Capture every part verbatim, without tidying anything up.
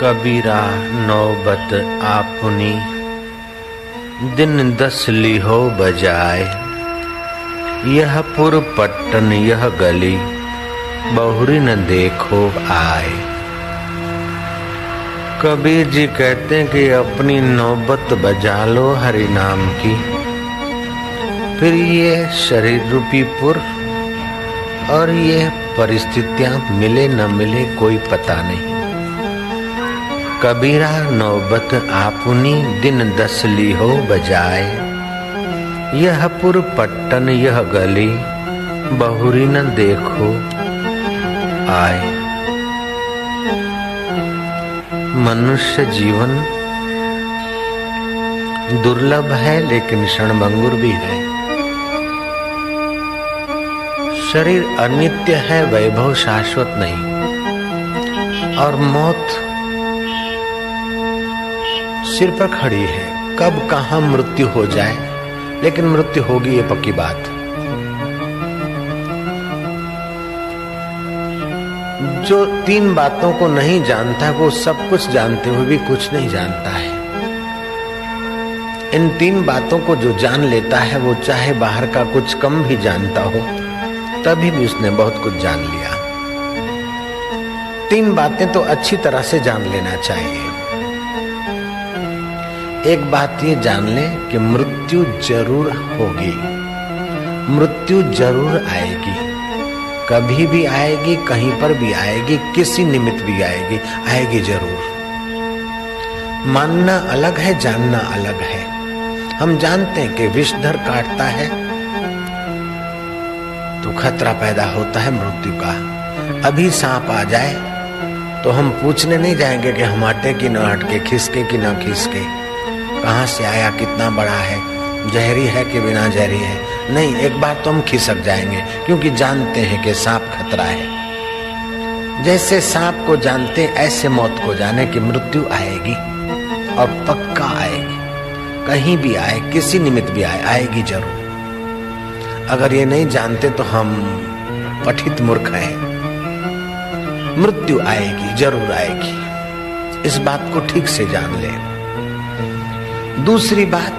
कबीरा नौबत आपुनी, दिन दस लिहो बजाए। यह पुर पट्टन यह गली, बहुरी न देखो आए। कबीर जी कहते हैं कि अपनी नौबत बजा लो हरि नाम की, फिर ये शरीर रूपी पुर और ये परिस्थितियां मिले न मिले कोई पता नहीं। कबीरा नौबत आपुनी, दिन दस लिहो बजाए। यह पुर पट्टन यह गली, बहुरी न देखो आए। मनुष्य जीवन दुर्लभ है लेकिन क्षणभंगुर भी है। शरीर अनित्य है, वैभव शाश्वत नहीं, और मौत सिर पर खड़ी है। कब कहां मृत्यु हो जाए, लेकिन मृत्यु होगी ये पक्की बात। जो तीन बातों को नहीं जानता, वो सब कुछ जानते हुए भी कुछ नहीं जानता है। इन तीन बातों को जो जान लेता है, वो चाहे बाहर का कुछ कम भी जानता हो, तभी भी उसने बहुत कुछ जान लिया। तीन बातें तो अच्छी तरह से जान लेना चाहिए। एक बात ये जान ले कि मृत्यु जरूर होगी, मृत्यु जरूर आएगी, कभी भी आएगी, कहीं पर भी आएगी, किसी निमित्त भी आएगी, आएगी जरूर। मानना अलग है, जानना अलग है। हम जानते हैं कि विषधर काटता है तो खतरा पैदा होता है मृत्यु का। अभी सांप आ जाए तो हम पूछने नहीं जाएंगे कि हम हटे कि न हटके, खिसके कि न खिसके, कहां से आया, कितना बड़ा है, जहरी है कि बिना जहरी है। नहीं, एक बार तो हम खिसक जाएंगे, क्योंकि जानते हैं कि सांप खतरा है। जैसे सांप को जानते, ऐसे मौत को जाने कि मृत्यु आएगी, और पक्का आएगी, कहीं भी आए, किसी निमित्त भी आए, आएगी जरूर। अगर ये नहीं जानते तो हम पठित मूर्ख हैं। मृत्यु आएगी, जरूर आएगी, इस बात को ठीक से जान लें। दूसरी बात,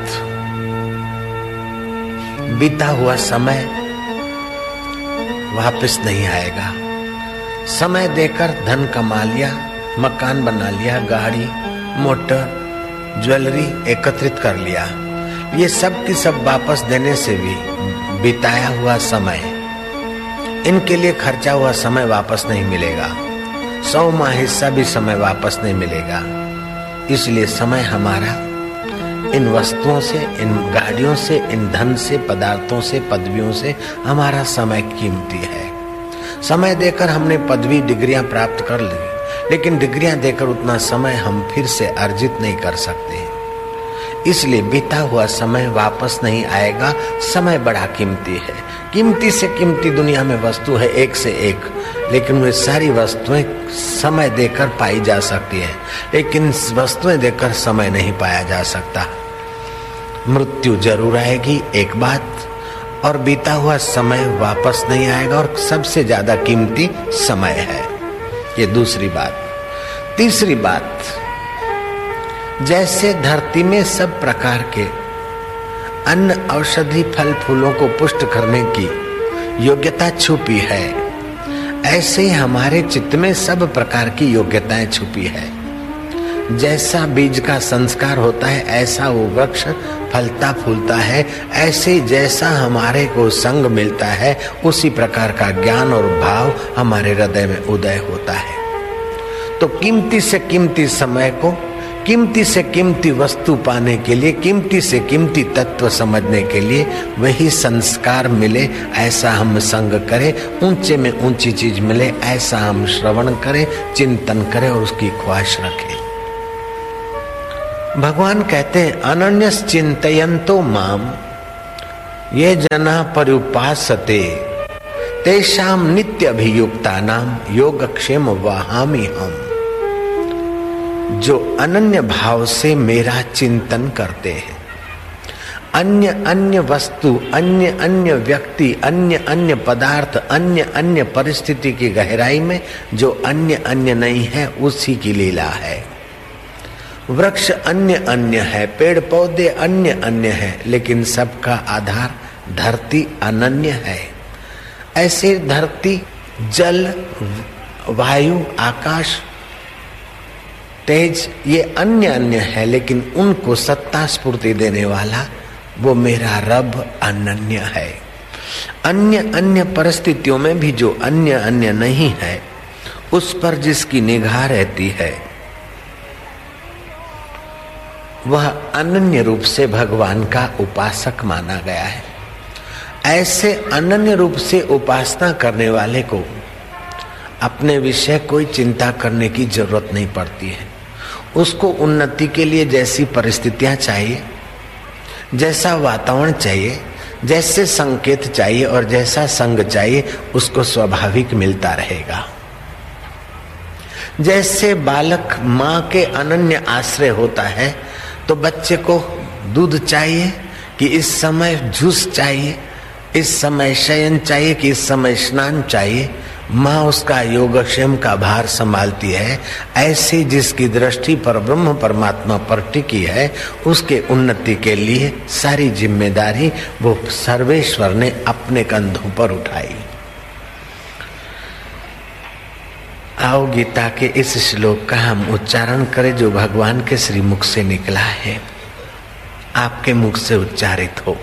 बीता हुआ समय वापस नहीं आएगा। समय देकर धन कमा लिया, मकान बना लिया, गाड़ी, मोटर, ज्वेलरी एकत्रित कर लिया, ये सब की सब वापस देने से भी बिताया हुआ समय, इनके लिए खर्चा हुआ समय वापस नहीं मिलेगा। सौ माह हिस्सा भी समय वापस नहीं मिलेगा। इसलिए समय हमारा इन वस्तुओं से, इन गाड़ियों से, इन धन से, पदार्थों से, पदवियों से, हमारा समय कीमती है। समय देकर हमने पदवी, डिग्रियां प्राप्त कर ली, लेकिन डिग्रियां देकर उतना समय हम फिर से अर्जित नहीं कर सकते। इसलिए बीता हुआ समय वापस नहीं आएगा। समय बड़ा कीमती है। कीमती से कीमती दुनिया में वस्तु है, एक से एक, लेकिन वे सारी वस्तुएं समय देकर पाई जा सकती है, लेकिन वस्तुएं देकर समय नहीं पाया जा सकता। मृत्यु जरूर आएगी, एक बात, और बीता हुआ समय वापस नहीं आएगा, और सबसे ज्यादा कीमती समय है, ये दूसरी बात। तीसरी बात, जैसे धरती में सब प्रकार के अन्न, औषधि, फल फूलों को पुष्ट करने की योग्यता छुपी है, ऐसे ही हमारे चित्त में सब प्रकार की योग्यताएं छुपी है। जैसा बीज का संस्कार होता है, ऐसा वो वृक्ष फलता फूलता है। ऐसे जैसा हमारे को संग मिलता है, उसी प्रकार का ज्ञान और भाव हमारे हृदय में उदय होता है। तो कीमती से कीमती समय को कीमती से कीमती वस्तु पाने के लिए, कीमती से कीमती तत्व समझने के लिए वही संस्कार मिले, ऐसा हम संग करें। ऊंचे में ऊंची चीज मिले, ऐसा हम श्रवण करें, चिंतन करें और उसकी ख्वाहिश रखें। भगवान कहते हैं, अनन्यस चिंतयन्तो माम ये जना पर्युपासते, तेषाम नित्यभियुक्तानां योगक्षेम वहामि हम। जो अनन्य भाव से मेरा चिंतन करते हैं, अन्य अन्य वस्तु, अन्य अन्य व्यक्ति, अन्य अन्य पदार्थ, अन्य अन्य परिस्थिति की गहराई में जो अन्य अन्य नहीं है उसी की लीला है। वृक्ष अन्य अन्य है, पेड़ पौधे अन्य अन्य है, लेकिन सबका आधार धरती अनन्य है। ऐसे धरती, जल, वायु, आकाश, तेज ये अन्य अन्य है, लेकिन उनको सत्ता स्फूर्ति देने वाला वो मेरा रब अनन्य है। अन्य अन्य परिस्थितियों में भी जो अन्य अन्य नहीं है उस पर जिसकी निगाह रहती है वह अनन्य रूप से भगवान का उपासक माना गया है। ऐसे अनन्य रूप से उपासना करने वाले को अपने विषय कोई चिंता करने की जरूरत नहीं पड़ती है। उसको उन्नति के लिए जैसी परिस्थितियां चाहिए, जैसा वातावरण चाहिए, जैसे संकेत चाहिए और जैसा संग चाहिए उसको स्वाभाविक मिलता रहेगा। जैसे बालक माँ के अनन्य आश्रय होता है तो बच्चे को दूध चाहिए कि इस समय जूस चाहिए, इस समय शयन चाहिए कि इस समय स्नान चाहिए, माँ उसका योगक्षेम का भार संभालती है। ऐसे जिसकी दृष्टि पर ब्रह्म परमात्मा पर टिकी है उसके उन्नति के लिए सारी जिम्मेदारी वो सर्वेश्वर ने अपने कंधों पर उठाई। आओ गीता के इस श्लोक का हम उच्चारण करें जो भगवान के श्री मुख से निकला है, आपके मुख से उच्चारित हो।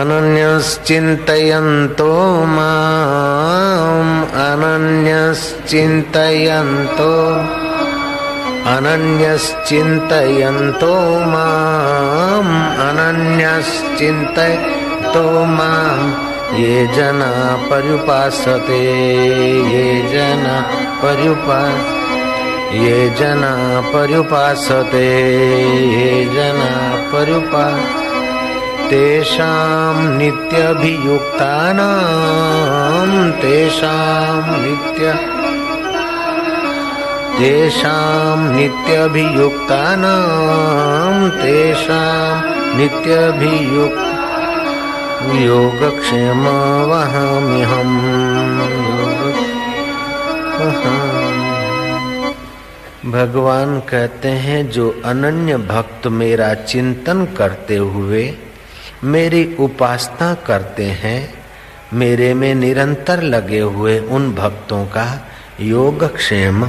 अनन्यश्चिन्तयन्तो मां अनन्यश्चिन्तयन्तो अनन्यश्चिन्तयन्तो मां अनन्यश्चिन्तयन्तो मां ये जना पर्युपासते ये जना पर्युपास ये जना पर्युपासते ये जना पर्युपास तेषां नित्यभियुक्तानां तेषां नित्य तेषां नित्यभियुक्तानां तेषां नित्यभियुक्त योगक्षेमं वहाम्यहं भगवान कहते हैं जो अनन्य भक्त मेरा चिंतन करते हुए मेरी उपासना करते हैं, मेरे में निरंतर लगे हुए उन भक्तों का योगक्षेम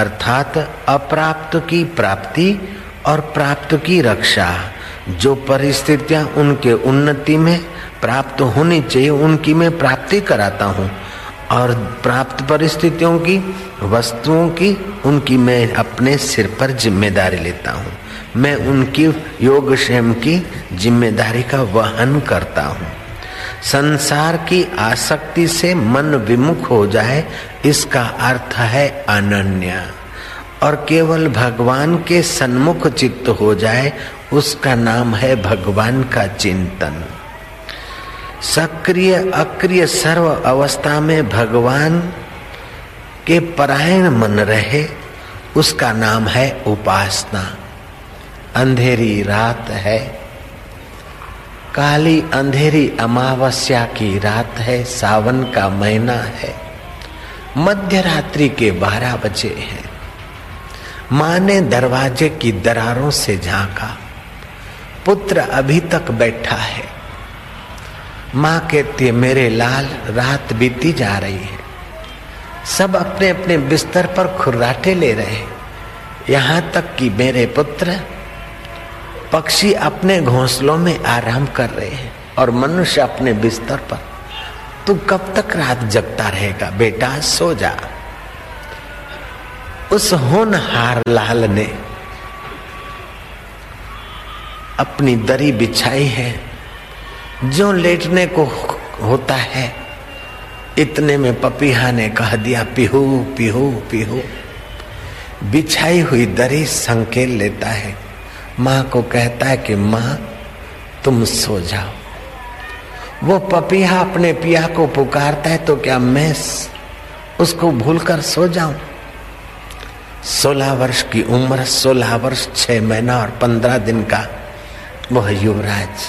अर्थात अप्राप्त की प्राप्ति और प्राप्त की रक्षा, जो परिस्थितियां उनके उन्नति में प्राप्त होनी चाहिए उनकी मैं प्राप्ति कराता हूं और प्राप्त परिस्थितियों की, वस्तुओं की, उनकी मैं अपने सिर पर जिम्मेदारी लेता हूं। मैं उनकी योगक्षेम की जिम्मेदारी का वहन करता हूँ। संसार की आसक्ति से मन विमुख हो जाए इसका अर्थ है अनन्य, और केवल भगवान के सन्मुख चित्त हो जाए उसका नाम है भगवान का चिंतन। सक्रिय अक्रिय सर्व अवस्था में भगवान के परायण मन रहे उसका नाम है उपासना। अंधेरी रात है, काली अंधेरी अमावस्या की रात है, सावन का महीना है, मध्य रात्रि के बारह बजे हैं। माँ ने दरवाजे की दरारों से झांका, पुत्र अभी तक बैठा है। माँ कहती है मेरे लाल रात बीती जा रही है, सब अपने अपने बिस्तर पर खुर्राटे ले रहे हैं, यहाँ तक कि मेरे पुत्र पक्षी अपने घोंसलों में आराम कर रहे हैं और मनुष्य अपने बिस्तर पर। तू कब तक रात जगता रहेगा बेटा, सो जा। उस होनहार लाल ने अपनी दरी बिछाई है, जो लेटने को होता है इतने में पपीहा ने कह दिया पीहू पीहू पीहू। बिछाई हुई दरी संकेल लेता है, माँ को कहता है कि माँ तुम सो जाओ। वो पपीहा अपने पिया को पुकारता है तो क्या मैं उसको भूलकर सो जाऊं। सोलह वर्ष की उम्र, सोलह वर्ष छह महीना और पंद्रह दिन का वह युवराज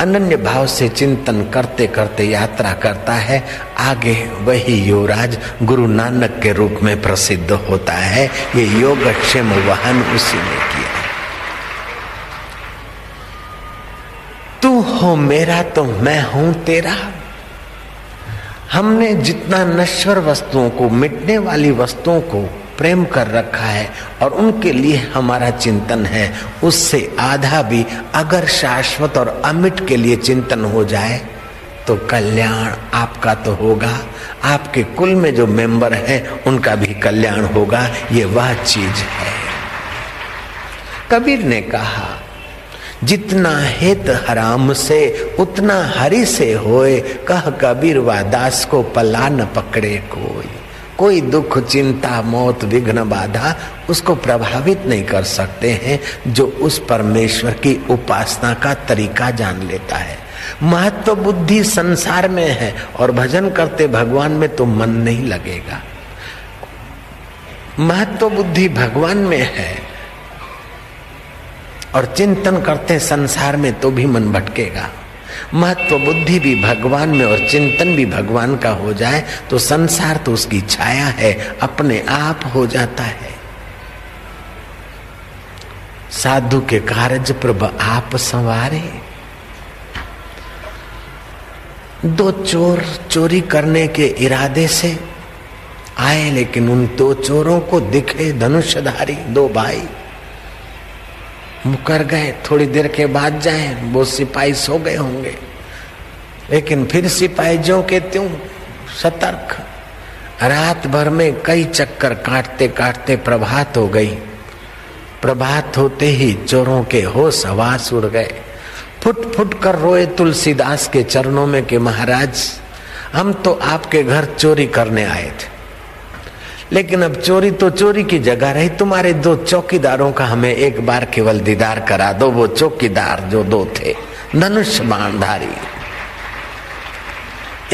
अनन्य भाव से चिंतन करते करते यात्रा करता है। आगे वही युवराज गुरु नानक के रूप में प्रसिद्ध होता है। ये योगक्षेम वहन उसी ने किया। तू हो मेरा तो मैं हूं तेरा। हमने जितना नश्वर वस्तुओं को, मिटने वाली वस्तुओं को प्रेम कर रखा है और उनके लिए हमारा चिंतन है, उससे आधा भी अगर शाश्वत और अमिट के लिए चिंतन हो जाए तो कल्याण आपका तो होगा, आपके कुल में जो मेंबर हैं उनका भी कल्याण होगा। ये वह चीज है। कबीर ने कहा, जितना हित हराम से उतना हरि से होए, कह कबीर वा दास को पला न पकड़े कोई। कोई दुख, चिंता, मौत, विघ्न, बाधा उसको प्रभावित नहीं कर सकते हैं जो उस परमेश्वर की उपासना का तरीका जान लेता है। महत्व बुद्धि संसार में है और भजन करते भगवान में तो मन नहीं लगेगा। महत्व बुद्धि भगवान में है और चिंतन करते संसार में तो भी मन भटकेगा। महत्व बुद्धि भी भगवान में और चिंतन भी भगवान का हो जाए तो संसार तो उसकी छाया है, अपने आप हो जाता है। साधु के कारज प्रभु आप संवारे। दो चोर चोरी करने के इरादे से आए, लेकिन उन दो चोरों को दिखे धनुषधारी दो भाई, मुकर गए। थोड़ी देर के बाद जाए, वो सिपाही सो गए होंगे, लेकिन फिर सिपाही जो के त्यों सतर्क। रात भर में कई चक्कर काटते काटते प्रभात हो गई। प्रभात होते ही चोरों के होश हवास उड़ गए। फुट फुट कर रोए तुलसीदास के चरणों में कि महाराज, हम तो आपके घर चोरी करने आए थे, लेकिन अब चोरी तो चोरी की जगह रही। तुम्हारे दो चौकीदारों का हमें एक बार केवल दीदार करा दो। वो चौकीदार जो दो थे धनुष बाणधारी,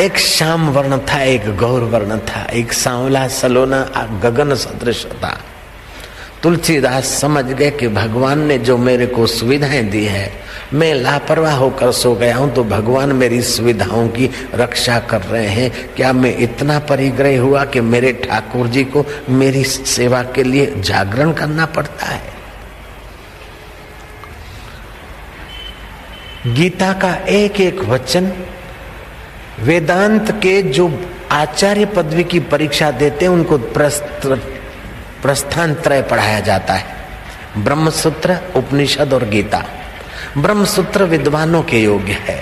एक श्याम वर्ण था, एक गौर वर्ण था, एक सांवला सलोना गगन सदृश था। तुलसीदास समझ गए कि भगवान ने जो मेरे को सुविधाएं दी है, मैं लापरवाह होकर सो गया हूं तो भगवान मेरी सुविधाओं की रक्षा कर रहे हैं। क्या मैं इतना परिग्रही हुआ कि मेरे ठाकुर जी को मेरी सेवा के लिए जागरण करना पड़ता है। गीता का एक एक वचन, वेदांत के जो आचार्य पदवी की परीक्षा देते हैं उनको प्रस्त्र प्रस्थान त्रय पढ़ाया जाता है, ब्रह्मसूत्र, उपनिषद और गीता। ब्रह्मसूत्र विद्वानों के योग्य है,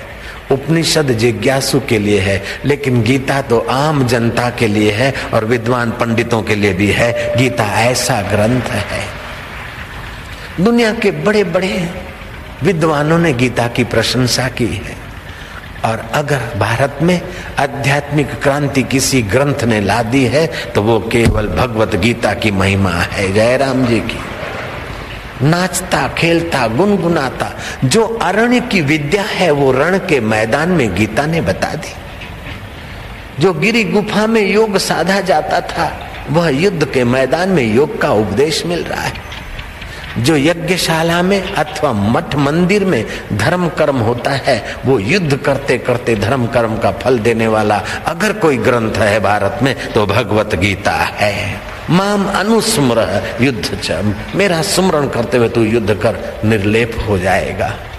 उपनिषद जिज्ञासु के लिए है, लेकिन गीता तो आम जनता के लिए है और विद्वान पंडितों के लिए भी है। गीता ऐसा ग्रंथ है। दुनिया के बड़े बड़े विद्वानों ने गीता की प्रशंसा की है। और अगर भारत में आध्यात्मिक क्रांति किसी ग्रंथ ने ला दी है तो वो केवल भगवत गीता की महिमा है, जयराम जी की। नाचता, खेलता, गुनगुनाता जो अरण्य की विद्या है वो रण के मैदान में गीता ने बता दी। जो गिरी गुफा में योग साधा जाता था वह युद्ध के मैदान में योग का उपदेश मिल रहा है। जो यज्ञशाला में अथवा मठ मंदिर में धर्म कर्म होता है वो युद्ध करते करते धर्म कर्म का फल देने वाला अगर कोई ग्रंथ है भारत में तो भगवत गीता है। माम अनुस्मर युद्ध च, मेरा स्मरण करते हुए तू युद्ध कर, निर्लेप हो जाएगा।